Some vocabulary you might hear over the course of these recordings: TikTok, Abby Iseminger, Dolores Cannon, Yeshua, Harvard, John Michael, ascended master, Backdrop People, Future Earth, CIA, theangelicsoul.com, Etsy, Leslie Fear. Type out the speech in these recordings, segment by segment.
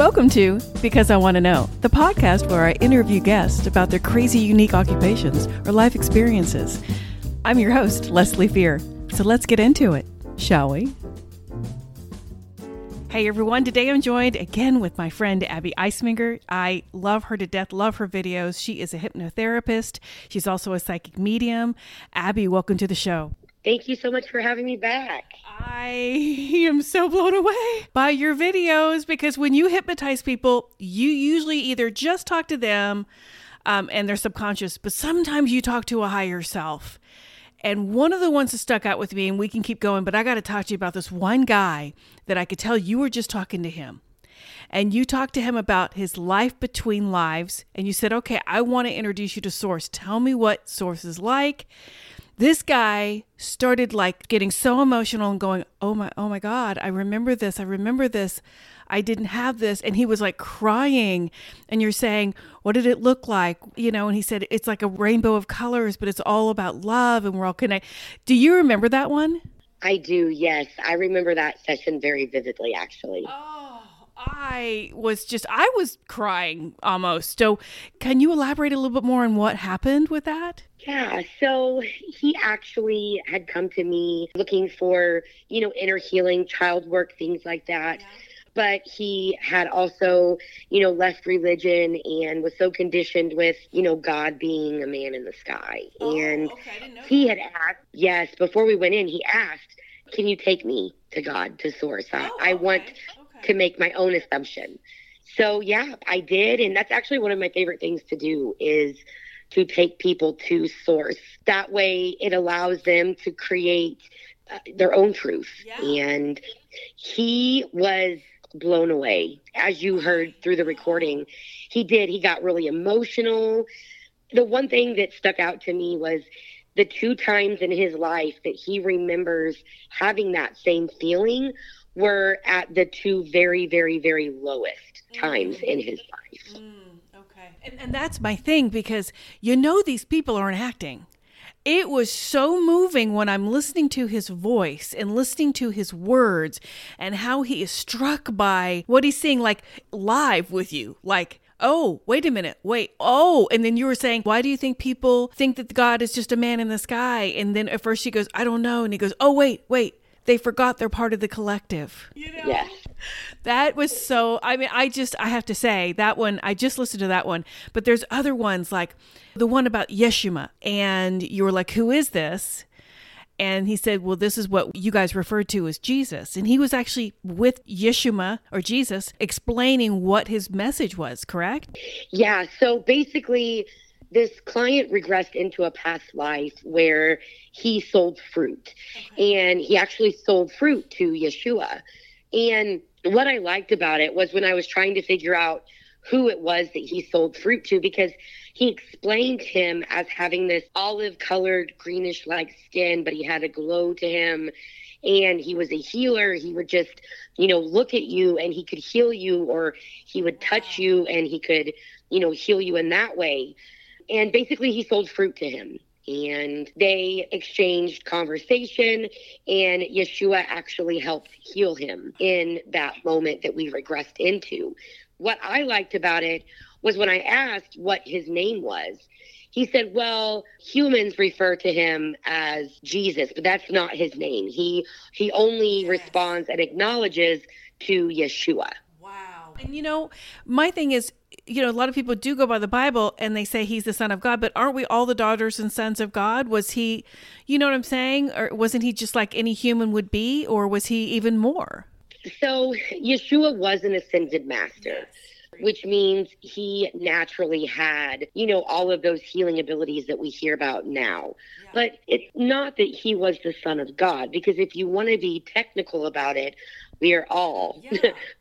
Welcome to Because I Want to Know, the podcast where I interview guests about their crazy, unique occupations or life experiences. I'm your host, Leslie Fear. So let's get into it, shall we? Hey everyone, today I'm joined again with my friend Abby Iseminger. I love her to death, love her videos. She is a hypnotherapist. She's also a psychic medium. Abby, welcome to the show. Thank you so much for having me back. I am so blown away by your videos because when you hypnotize people, you usually either just talk to them and their subconscious, but sometimes you talk to a higher self. And one of the ones that stuck out with me, and we can keep going, but I got to talk to you about this one guy that I could tell you were just talking to him. And you talked to him about his life between lives. And you said, okay, I want to introduce you to Source. Tell me what Source is like. This guy started like getting so emotional and going, oh my God, I remember this. I didn't have this. And he was like crying. And you're saying, what did it look like? You know, and he said, it's like a rainbow of colors, but it's all about love and we're all connected. Do you remember that one? I do. Yes. I remember that session very vividly, actually. Oh, I was crying almost. So can you elaborate a little bit more on what happened with that? Yeah, so he actually had come to me looking for, you know, inner healing, child work, things like that. Yeah. But he had also, you know, left religion and was so conditioned with, you know, God being a man in the sky. Oh, and okay, I didn't know he that. Had asked, yes, before we went in, he asked, can you take me to God, to Source? I want to make my own assumption. So, yeah, I did. And that's actually one of my favorite things to do is to take people to Source. That way it allows them to create their own truth. Yeah. And he was blown away. As you heard through the recording, he did. He got really emotional. The one thing that stuck out to me was the two times in his life that he remembers having that same feeling were at the two very, very, very lowest times in his life. Mm. And that's my thing, because you know these people aren't acting. It was so moving when I'm listening to his voice and listening to his words and how he is struck by what he's seeing, like live with you, like, oh, wait a minute, wait, oh. And then you were saying, why do you think people think that God is just a man in the sky? And then at first she goes, I don't know. And he goes, oh, wait. They forgot they're part of the collective. You know? Yes. That was so, I have to say that one, I just listened to that one, but there's other ones like the one about Yeshua, and you were like, who is this? And he said, well, this is what you guys referred to as Jesus. And he was actually with Yeshua or Jesus explaining what his message was, correct? Yeah. So basically this client regressed into a past life where he sold fruit, and he actually sold fruit to Yeshua. And what I liked about it was when I was trying to figure out who it was that he sold fruit to, because he explained him as having this olive-colored, greenish-like skin, but he had a glow to him, and he was a healer. He would just, you know, look at you, and he could heal you, or he would touch you, and he could, you know, heal you in that way. And basically, he sold fruit to him. And they exchanged conversation, and Yeshua actually helped heal him in that moment that we regressed into. What I liked about it was when I asked what his name was, he said, well, humans refer to him as Jesus, but that's not his name. He only responds and acknowledges to Yeshua. Wow. And you know, my thing is, you know, a lot of people do go by the Bible and they say he's the son of God, but aren't we all the daughters and sons of God? Was he, you know what I'm saying? Or wasn't he just like any human would be, or was he even more? So Yeshua was an ascended master, which means he naturally had, you know, all of those healing abilities that we hear about now. Yeah. But it's not that he was the son of God, because if you want to be technical about it, we are all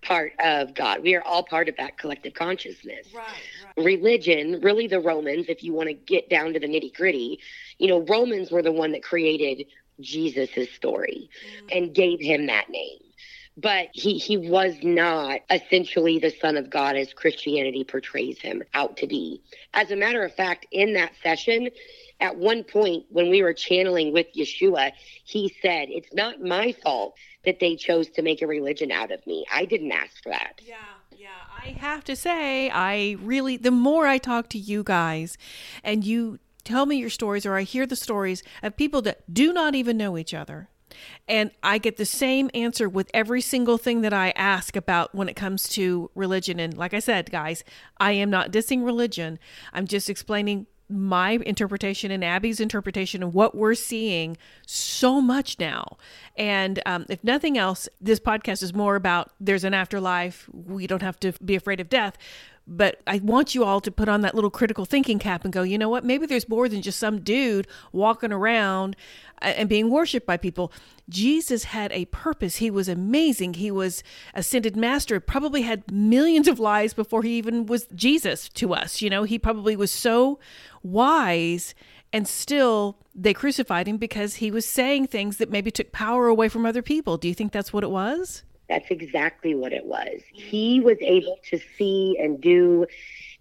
part of God. We are all part of that collective consciousness. Right. Religion, really the Romans, if you want to get down to the nitty gritty, you know, Romans were the one that created Jesus's story and gave him that name. But he was not essentially the Son of God as Christianity portrays him out to be. As a matter of fact, in that session, at one point when we were channeling with Yeshua, he said, "It's not my fault that they chose to make a religion out of me. I didn't ask for that." Yeah. Yeah, I have to say, the more I talk to you guys and you tell me your stories, or I hear the stories of people that do not even know each other, and I get the same answer with every single thing that I ask about when it comes to religion. And like I said, guys, I am not dissing religion. I'm just explaining my interpretation and Abby's interpretation of what we're seeing so much now. And if nothing else, this podcast is more about there's an afterlife. We don't have to be afraid of death. But I want you all to put on that little critical thinking cap and go, you know what? Maybe there's more than just some dude walking around and being worshipped by people. Jesus had a purpose. He was amazing. He was ascended master, probably had millions of lives before he even was Jesus to us. You know, he probably was so wise, and still they crucified him because he was saying things that maybe took power away from other people. Do you think that's what it was? That's exactly what it was. He was able to see and do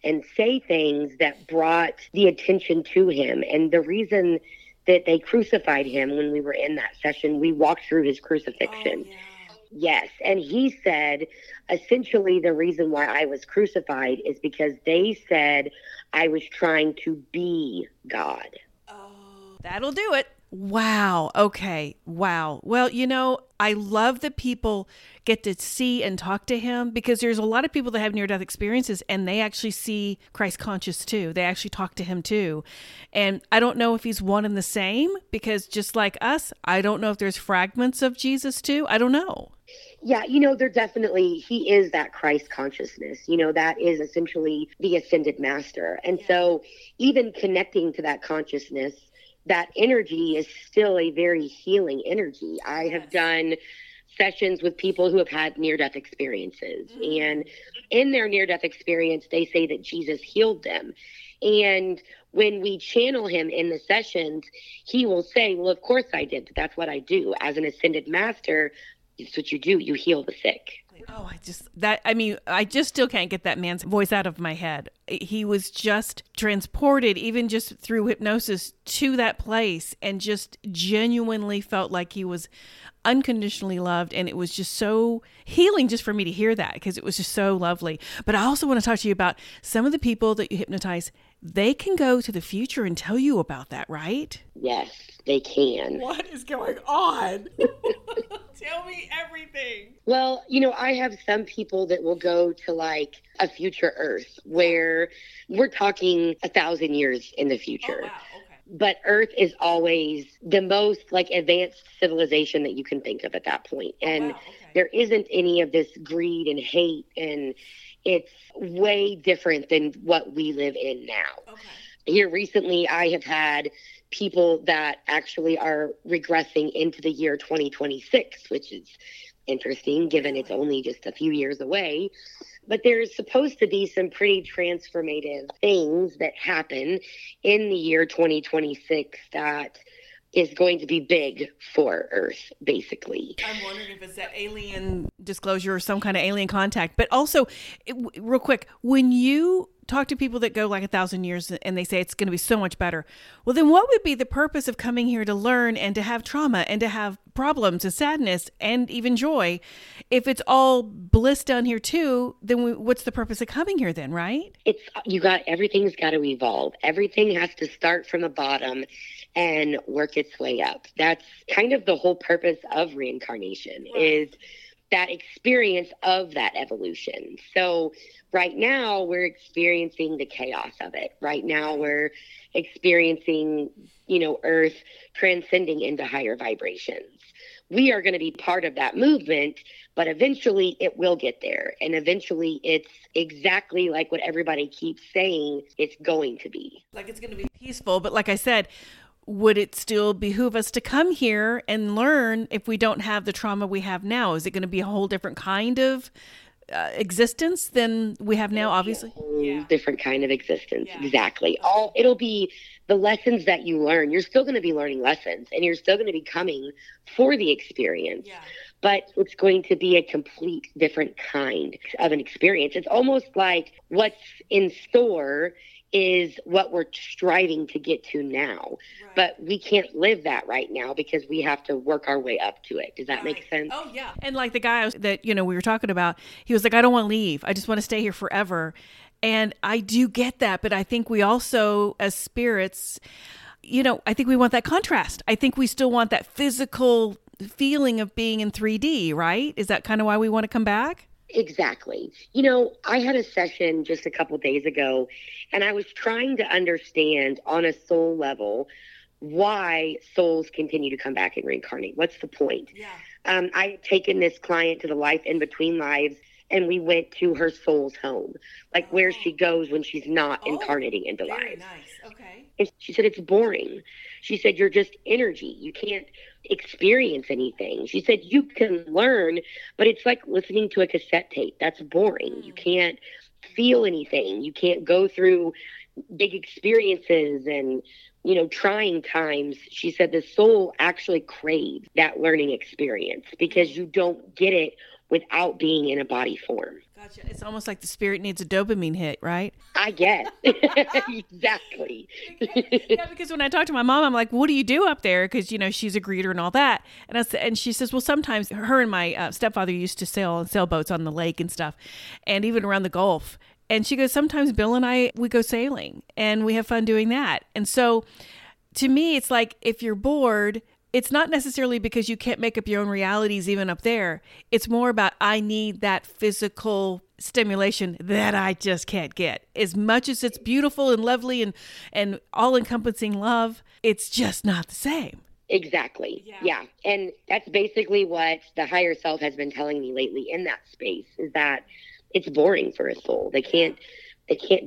and say things that brought the attention to him. And the reason that they crucified him, when we were in that session, we walked through his crucifixion. Oh, yeah. Yes. And he said, essentially, the reason why I was crucified is because they said I was trying to be God. Oh, that'll do it. Wow. Okay. Wow. Well, you know, I love that people get to see and talk to him, because there's a lot of people that have near-death experiences and they actually see Christ conscious too. They actually talk to him too. And I don't know if he's one and the same, because just like us, I don't know if there's fragments of Jesus too. I don't know. Yeah, you know, they're definitely, he is that Christ consciousness. You know, that is essentially the ascended master. And so even connecting to that consciousness, that energy is still a very healing energy. I have done sessions with people who have had near-death experiences. Mm-hmm. And in their near-death experience, they say that Jesus healed them. And when we channel him in the sessions, he will say, well, of course I did. That's what I do. As an ascended master, it's what you do. You heal the sick. Oh, I just still can't get that man's voice out of my head. He was just transported, even just through hypnosis, to that place, and just genuinely felt like he was unconditionally loved. And it was just so healing just for me to hear that, because it was just so lovely. But I also want to talk to you about some of the people that you hypnotize. They can go to the future and tell you about that, right? Yes, they can. What is going on? Tell me everything. Well, you know, I have some people that will go to like a future Earth where we're talking 1,000 years in the future. Oh, wow. Okay. But Earth is always the most like advanced civilization that you can think of at that point. And wow, okay. There isn't any of this greed and hate, and it's way different than what we live in now. Okay. Here recently, I have had people that actually are regressing into the year 2026, which is interesting given it's only just a few years away. But there's supposed to be some pretty transformative things that happen in the year 2026 that is going to be big for Earth, basically. I'm wondering if it's that alien disclosure or some kind of alien contact. But also, real quick, when you talk to people that go like 1,000 years and they say it's going to be so much better, well, then what would be the purpose of coming here to learn and to have trauma and to have problems and sadness and even joy? If it's all bliss down here too, then what's the purpose of coming here then, right? Everything's got to evolve. Everything has to start from the bottom and work its way up. That's kind of the whole purpose of reincarnation, is that experience of that evolution. So right now we're experiencing the chaos of it. Right now we're experiencing, you know, Earth transcending into higher vibrations. We are going to be part of that movement, but eventually it will get there. And eventually it's exactly like what everybody keeps saying it's going to be. Like, it's going to be peaceful, but like I said, would it still behoove us to come here and learn if we don't have the trauma we have now? Is it going to be a whole different kind of existence than we have now, obviously? Yeah. Different kind of existence. Yeah. Exactly. It'll be the lessons that you learn. You're still going to be learning lessons, and you're still going to be coming for the experience. Yeah. But it's going to be a complete different kind of an experience. It's almost like what's in store is what we're striving to get to now. Right. But we can't live that right now because we have to work our way up to it. Does that make sense? Oh, yeah. And like the guy that, we were talking about, he was like, I don't want to leave. I just want to stay here forever. And I do get that. But I think we also, as spirits, I think we want that contrast. I think we still want that physical feeling of being in 3D, right? Is that kind of why we want to come back? Exactly. I had a session just a couple days ago, and I was trying to understand on a soul level why souls continue to come back and reincarnate. What's the point? Yeah. I had taken this client to the Life in Between Lives, and we went to her soul's home, where she goes when she's not incarnating into lives. Nice. Okay. And she said, it's boring. She said, you're just energy. You can't experience anything. She said, you can learn, but it's like listening to a cassette tape. That's boring. Mm. You can't feel anything. You can't go through big experiences and, trying times. She said, the soul actually craves that learning experience because you don't get it without being in a body form. Gotcha. It's almost like the spirit needs a dopamine hit, right? I guess. Exactly. Yeah, because when I talk to my mom, I'm like, what do you do up there? Because, she's a greeter and all that. And she says, well, sometimes her and my stepfather used to sail on sailboats on the lake and stuff, and even around the Gulf. And she goes, sometimes Bill and I, we go sailing, and we have fun doing that. And so to me, it's like, if you're bored, it's not necessarily because you can't make up your own realities even up there. It's more about, I need that physical stimulation that I just can't get. As much as it's beautiful and lovely and all-encompassing love, it's just not the same. Exactly. Yeah. And that's basically what the higher self has been telling me lately in that space, is that it's boring for a soul. They can't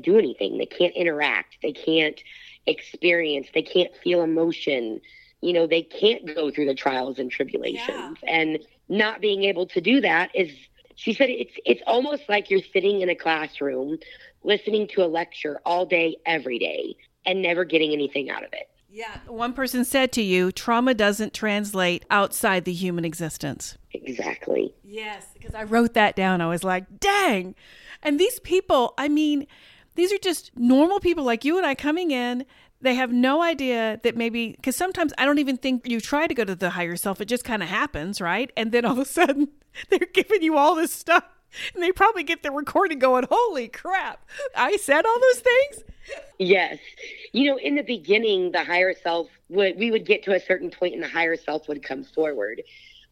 do anything. They can't interact. They can't experience. They can't feel emotion. They can't go through the trials and tribulations. Yeah. And not being able to do that is, she said, it's almost like you're sitting in a classroom listening to a lecture all day, every day, and never getting anything out of it. Yeah. One person said to you, trauma doesn't translate outside the human existence. Exactly. Yes, because I wrote that down. I was like, dang. And these people, these are just normal people like you and I coming in. They have no idea that maybe, because sometimes I don't even think you try to go to the higher self. It just kind of happens, right? And then all of a sudden, they're giving you all this stuff. And they probably get the recording going, holy crap, I said all those things? Yes. In the beginning, the higher self, we would get to a certain point and the higher self would come forward.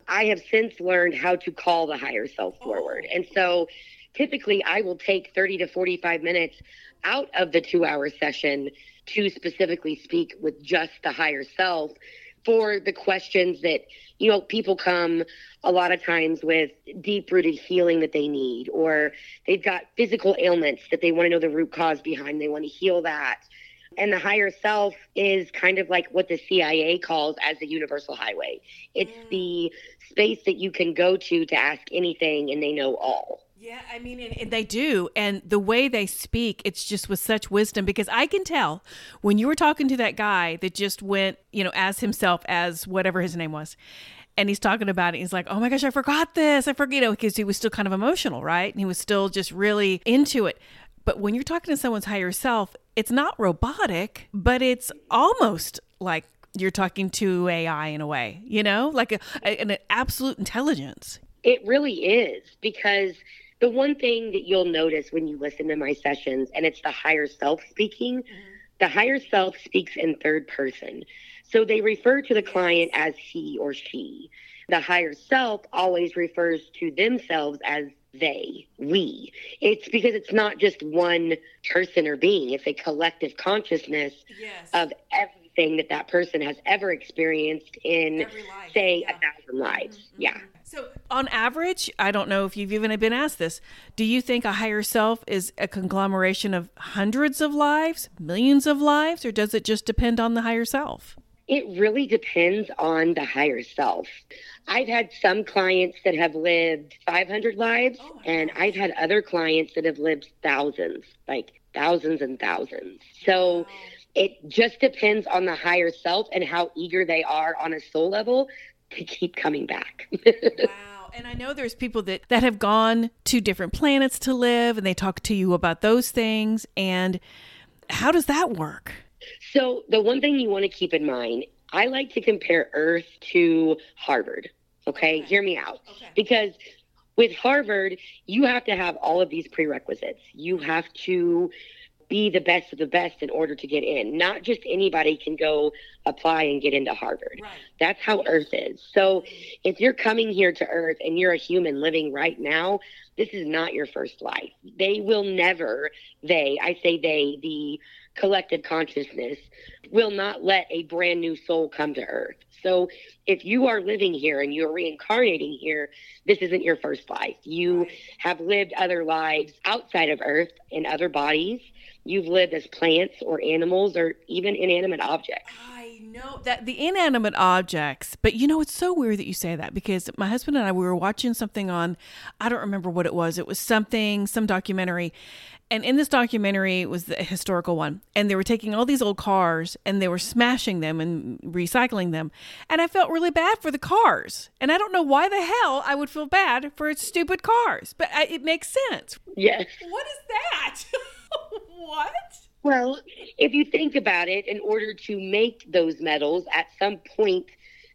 I have since learned how to call the higher self forward. And so typically, I will take 30 to 45 minutes out of the 2-hour session to specifically speak with just the higher self for the questions that, people come a lot of times with deep-rooted healing that they need, or they've got physical ailments that they want to know the root cause behind. They want to heal that. And the higher self is kind of like what the CIA calls as the universal highway. It's the space that you can go to ask anything, and they know all. Yeah, and they do. And the way they speak, it's just with such wisdom, because I can tell when you were talking to that guy that just went, as himself, as whatever his name was, and he's talking about it. He's like, oh my gosh, I forgot this. I forget, because he was still kind of emotional, right? And he was still just really into it. But when you're talking to someone's higher self, it's not robotic, but it's almost like you're talking to AI in a way, like an absolute intelligence. It really is, because the one thing that you'll notice when you listen to my sessions, and it's the higher self speaking, the higher self speaks in third person. So they refer to the client as he or she. The higher self always refers to themselves as they, we. It's because it's not just one person or being. It's a collective consciousness of everything that person has ever experienced in, say, 1,000 lives. Mm-hmm. Yeah. So on average, I don't know if you've even been asked this, do you think a higher self is a conglomeration of hundreds of lives, millions of lives, or does it just depend on the higher self? It really depends on the higher self. I've had some clients that have lived 500 lives, and I've had other clients that have lived thousands, like thousands and thousands. So it just depends on the higher self and how eager they are on a soul level to keep coming back. Wow. And I know there's people that have gone to different planets to live, and they talk to you about those things. And how does that work? So the one thing you want to keep in mind, I like to compare Earth to Harvard. Okay, hear me out. Okay. Because with Harvard, you have to have all of these prerequisites. You have to be the best of the best in order to get in. Not just anybody can go apply and get into Harvard. Right. That's how Earth is. So if you're coming here to Earth and you're a human living right now, this is not your first life. They will never, the collective consciousness will not let a brand new soul come to Earth. So if you are living here and you're reincarnating here, this isn't your first life. You have lived other lives outside of Earth in other bodies. You've lived as plants or animals or even inanimate objects. I know that the inanimate objects, but you know, it's so weird that you say that, because my husband and I, we were watching something on, I don't remember what it was. It was some documentary. And in this documentary, it was the historical one. And they were taking all these old cars and they were smashing them and recycling them. And I felt really bad for the cars. And I don't know why the hell I would feel bad for stupid cars, but it makes sense. Yes. What is that? What? Well, if you think about it, in order to make those metals at some point,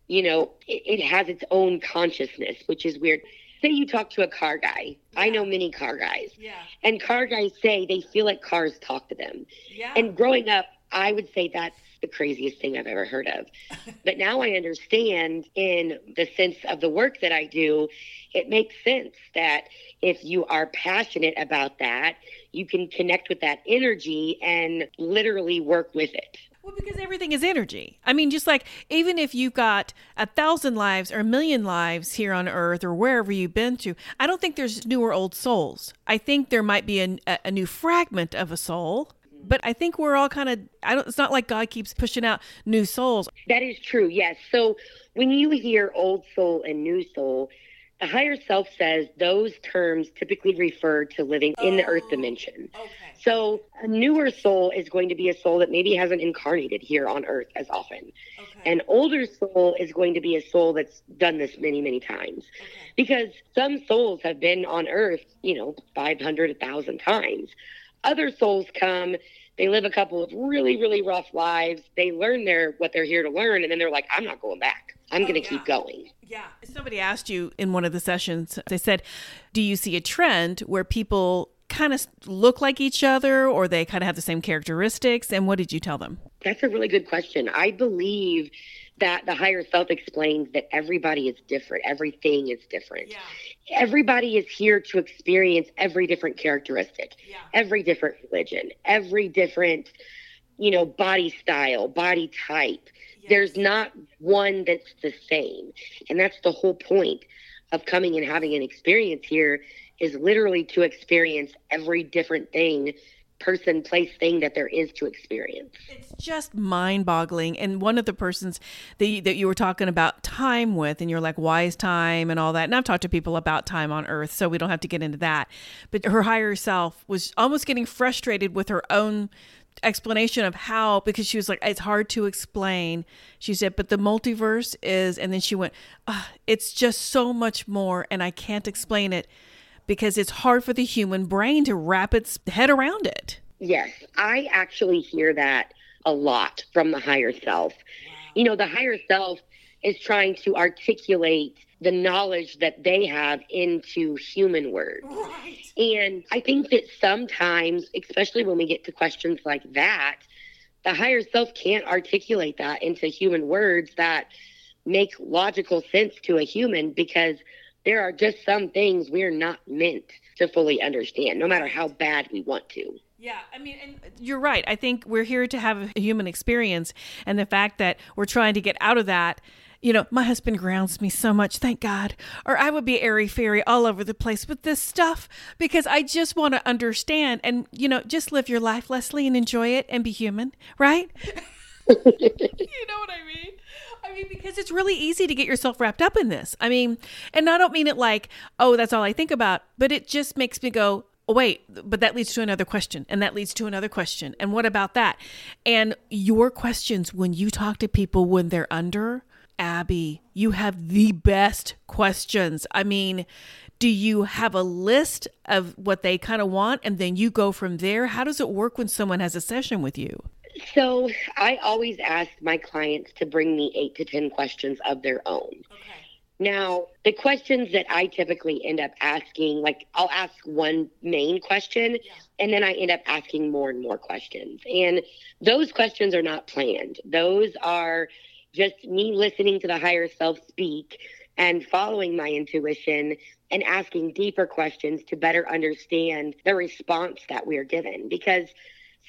you know, it has its own consciousness, which is weird. Say you talk to a car guy. Yeah. I know many car guys. Yeah. And car guys say they feel like cars talk to them. Yeah. And growing up, I would say that's the craziest thing I've ever heard of. But now I understand, in the sense of the work that I do, it makes sense that if you are passionate about that, you can connect with that energy and literally work with it. Well, because everything is energy. I mean, just like, even if you've got 1,000 lives or 1,000,000 lives here on Earth or wherever you've been to, I don't think there's new or old souls. I think there might be a new fragment of a soul, but I think we're all kind of, it's not like God keeps pushing out new souls. That is true. Yes. So when you hear old soul and new soul, the higher self says those terms typically refer to living in the earth dimension. Okay. So a newer soul is going to be a soul that maybe hasn't incarnated here on Earth as often. Okay. An older soul is going to be a soul that's done this many, many times. Okay. Because some souls have been on Earth, 500, 1,000 times. Other souls come, they live a couple of really, really rough lives. They learn what they're here to learn. And then they're like, I'm not going back. I'm going to keep going. Yeah. Somebody asked you in one of the sessions, they said, do you see a trend where people kind of look like each other, or they kind of have the same characteristics? And what did you tell them? That's a really good question. I believe that the higher self explains that everybody is different. Everything is different. Yeah. Everybody is here to experience every different characteristic, every different religion, every different, body style, body type. Yes. There's not one that's the same. And that's the whole point of coming and having an experience here, is literally to experience every different thing, person, place, thing that there is to experience. It's just mind-boggling. And one of the persons that you were talking about time with, and you're like, why is time and all that? And I've talked to people about time on Earth, so we don't have to get into that. But her higher self was almost getting frustrated with her own explanation of how, because she was like, it's hard to explain. She said, but the multiverse is, and then she went, it's just so much more, and I can't explain it, because it's hard for the human brain to wrap its head around it. Yes, I actually hear that a lot from the higher self. The higher self is trying to articulate the knowledge that they have into human words. Right. And I think that sometimes, especially when we get to questions like that, the higher self can't articulate that into human words that make logical sense to a human, because there are just some things we're not meant to fully understand, no matter how bad we want to. Yeah, I mean, and you're right. I think we're here to have a human experience, and the fact that we're trying to get out of that, my husband grounds me so much, thank God, or I would be airy-fairy all over the place with this stuff, because I just want to understand and, just live your life, Leslie, and enjoy it and be human, right? You know what I mean? I mean, because it's really easy to get yourself wrapped up in this. I mean, and I don't mean it like, oh, that's all I think about, but it just makes me go, oh, wait, but that leads to another question, and that leads to another question. And what about that? And your questions, when you talk to people when they're under, Abby, you have the best questions. I mean, do you have a list of what they kind of want, and then you go from there? How does it work when someone has a session with you? So I always ask my clients to bring me 8 to 10 questions of their own. Okay. Now, the questions that I typically end up asking, like I'll ask one main question, and then I end up asking more and more questions. And those questions are not planned. Those are just me listening to the higher self speak and following my intuition and asking deeper questions to better understand the response that we're given. Because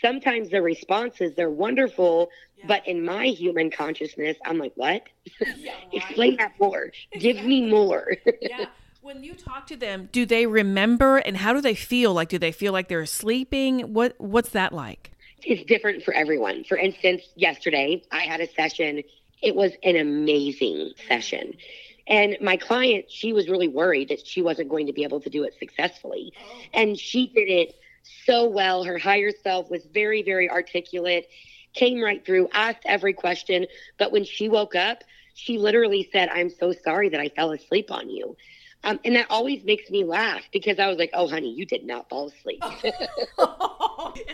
sometimes the responses, they're wonderful, but in my human consciousness, I'm like, what? Explain that more. Give me more. When you talk to them, do they remember, and how do they feel? Like, do they feel like they're sleeping? What's that like? It's different for everyone. For instance, yesterday I had a session. It was an amazing session. And my client, she was really worried that she wasn't going to be able to do it successfully. And she did it so well. Her higher self was very, very articulate, came right through, asked every question. But when she woke up, she literally said, I'm so sorry that I fell asleep on you. And that always makes me laugh because I was like, oh, honey, you did not fall asleep.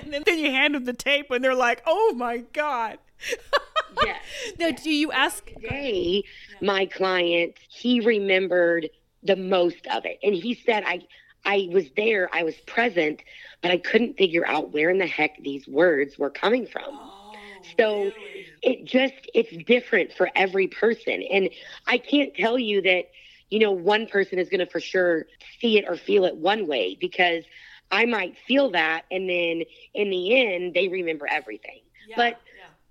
And then you hand them the tape and they're like, oh, my God. Now, do you ask? Today, my client, he remembered the most of it. And he said, I was there, I was present, but I couldn't figure out where in the heck these words were coming from. So it's different for every person. And I can't tell you that, you know, one person is going to for sure see it or feel it one way, because I might feel that. And then in the end, they remember everything.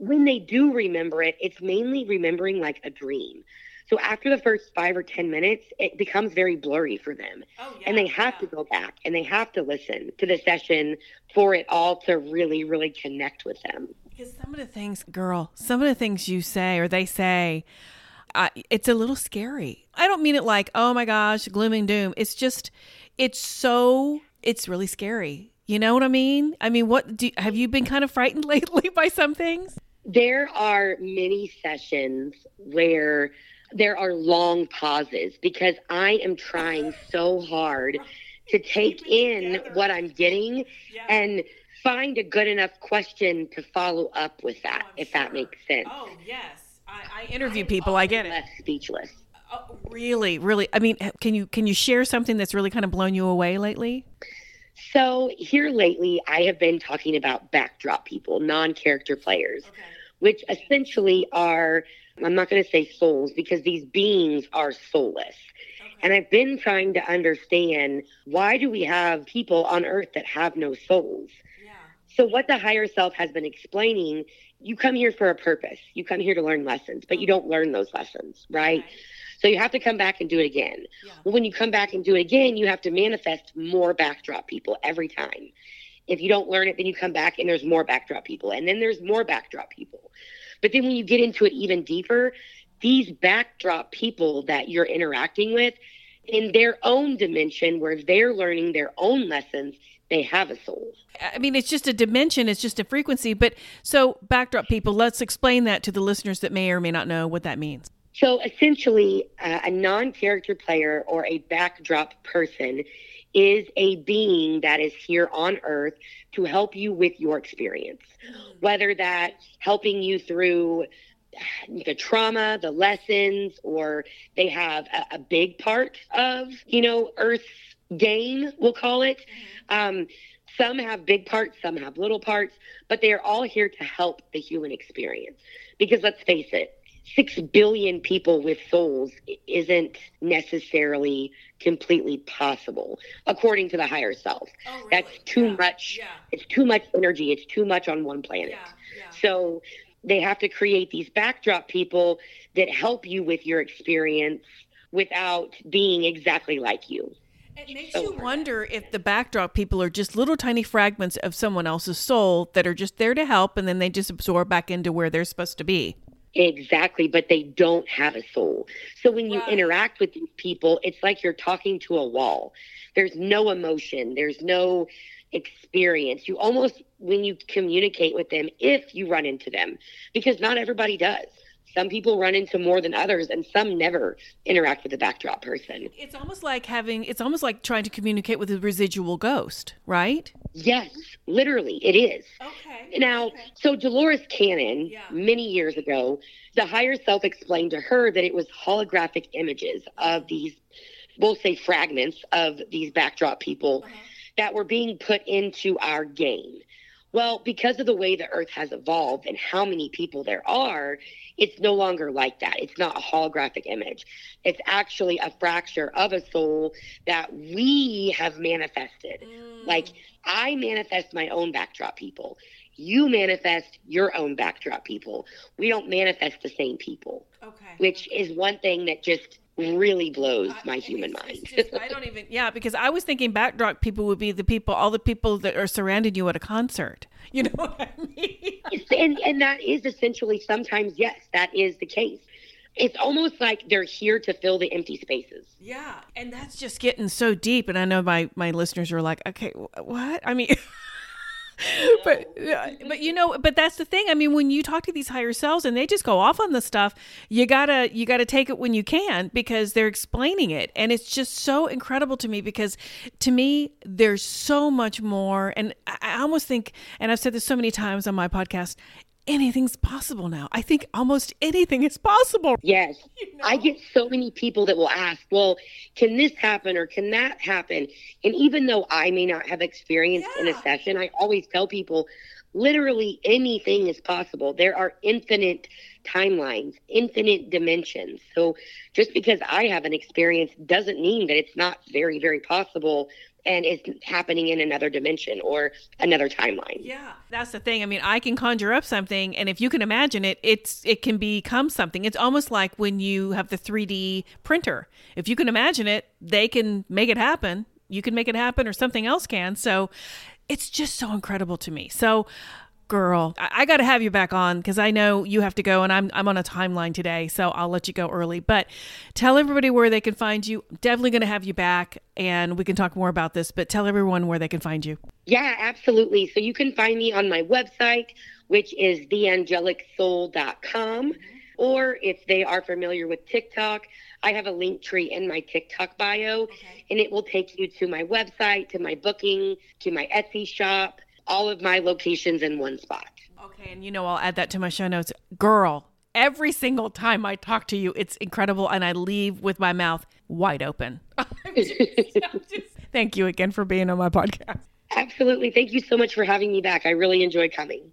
When they do remember it, it's mainly remembering like a dream. So after the first 5 or 10 minutes, it becomes very blurry for them. And they have to go back and they have to listen to the session for it all to really, really connect with them. Because some of the things, girl, some of the things you say or they say, it's a little scary. I don't mean it like, oh my gosh, gloom and doom. It's just, it's really scary. You know what I mean? I mean, have you been kind of frightened lately by some things? There are many sessions where there are long pauses because I am trying so hard to take in what I'm getting and find a good enough question to follow up with that, if that makes sense. Oh, yes. I interview people. I get it. Less speechless. Oh, really, really. I mean, can you share something that's really kind of blown you away lately? So here lately, I have been talking about backdrop people, non-character players, which essentially are, I'm not going to say souls because these beings are soulless. And I've been trying to understand, why do we have people on earth that have no souls? So what the higher self has been explaining, you come here for a purpose. You come here to learn lessons, but you don't learn those lessons, right? So you have to come back and do it again. Well, when you come back and do it again, you have to manifest more backdrop people every time. If you don't learn it, then you come back and there's more backdrop people. And then there's more backdrop people. But then when you get into it even deeper, these backdrop people that you're interacting with, in their own dimension where they're learning their own lessons, they have a soul. I mean, it's just a dimension. It's just a frequency. But so backdrop people, let's explain that to the listeners that may or may not know what that means. So essentially, a non-character player or a backdrop person is a being that is here on earth to help you with your experience, whether that helping you through the trauma, the lessons, or they have a big part of, you know, earth's game, we'll call it. Some have big parts, some have little parts, but they are all here to help the human experience. Because let's face it, 6 billion people with souls isn't necessarily completely possible, according to the higher self. Oh, really? That's too much. It's too much energy. It's too much on one planet. So they have to create these backdrop people that help you with your experience without being exactly like you. It makes you wonder if the backdrop people are just little tiny fragments of someone else's soul that are just there to help, and then they just absorb back into where they're supposed to be. Exactly, but they don't have a soul. So when you interact with these people, it's like you're talking to a wall. There's no emotion. There's no experience. You almost, when you communicate with them, if you run into them, because not everybody does. Some people run into more than others, and some never interact with the backdrop person. It's almost like having, it's almost like trying to communicate with a residual ghost, right? Yes, literally, it is. Okay. Now, so Dolores Cannon, many years ago, the higher self explained to her that it was holographic images of these, we'll say fragments of these backdrop people that were being put into our game. Well, because of the way the earth has evolved and how many people there are, it's no longer like that. It's not a holographic image. It's actually a fracture of a soul that we have manifested. Like, I manifest my own backdrop people. You manifest your own backdrop people. We don't manifest the same people, which is one thing that just really blows my human mind. Just, I don't even, because I was thinking backdrop people would be the people, all the people that are surrounding you at a concert. You know what I mean? And that is essentially sometimes, yes, that is the case. It's almost like they're here to fill the empty spaces. Yeah. And that's just getting so deep. And I know my listeners are like, okay, what? I mean... But you know, but that's the thing. I mean, when you talk to these higher selves and they just go off on the stuff, you gotta take it when you can, because they're explaining it. And it's just so incredible to me, because to me, there's so much more. And I almost think, and I've said this so many times on my podcast, anything's possible now. I think almost anything is possible. Yes. You know? I get so many people that will ask, well, can this happen or can that happen? And even though I may not have experienced in a session, I always tell people literally anything is possible. There are infinite timelines, infinite dimensions. So just because I haven't experienced doesn't mean that it's not very, very possible. And it's happening in another dimension or another timeline. Yeah, that's the thing. I mean, I can conjure up something, and if you can imagine it, it can become something. It's almost like when you have the 3D printer. If you can imagine it, they can make it happen. You can make it happen, or something else can. So it's just so incredible to me. So, girl, I got to have you back on, because I know you have to go, and I'm on a timeline today, so I'll let you go early. But tell everybody where they can find you. Definitely going to have you back, and we can talk more about this, but tell everyone where they can find you. Yeah, absolutely. So you can find me on my website, which is theangelicsoul.com. Or if they are familiar with TikTok, I have a link tree in my TikTok bio, and it will take you to my website, to my booking, to my Etsy shop. All of my locations in one spot. Okay, and you know, I'll add that to my show notes. Girl, every single time I talk to you, it's incredible, and I leave with my mouth wide open. Thank you again for being on my podcast. Absolutely. Thank you so much for having me back. I really enjoyed coming.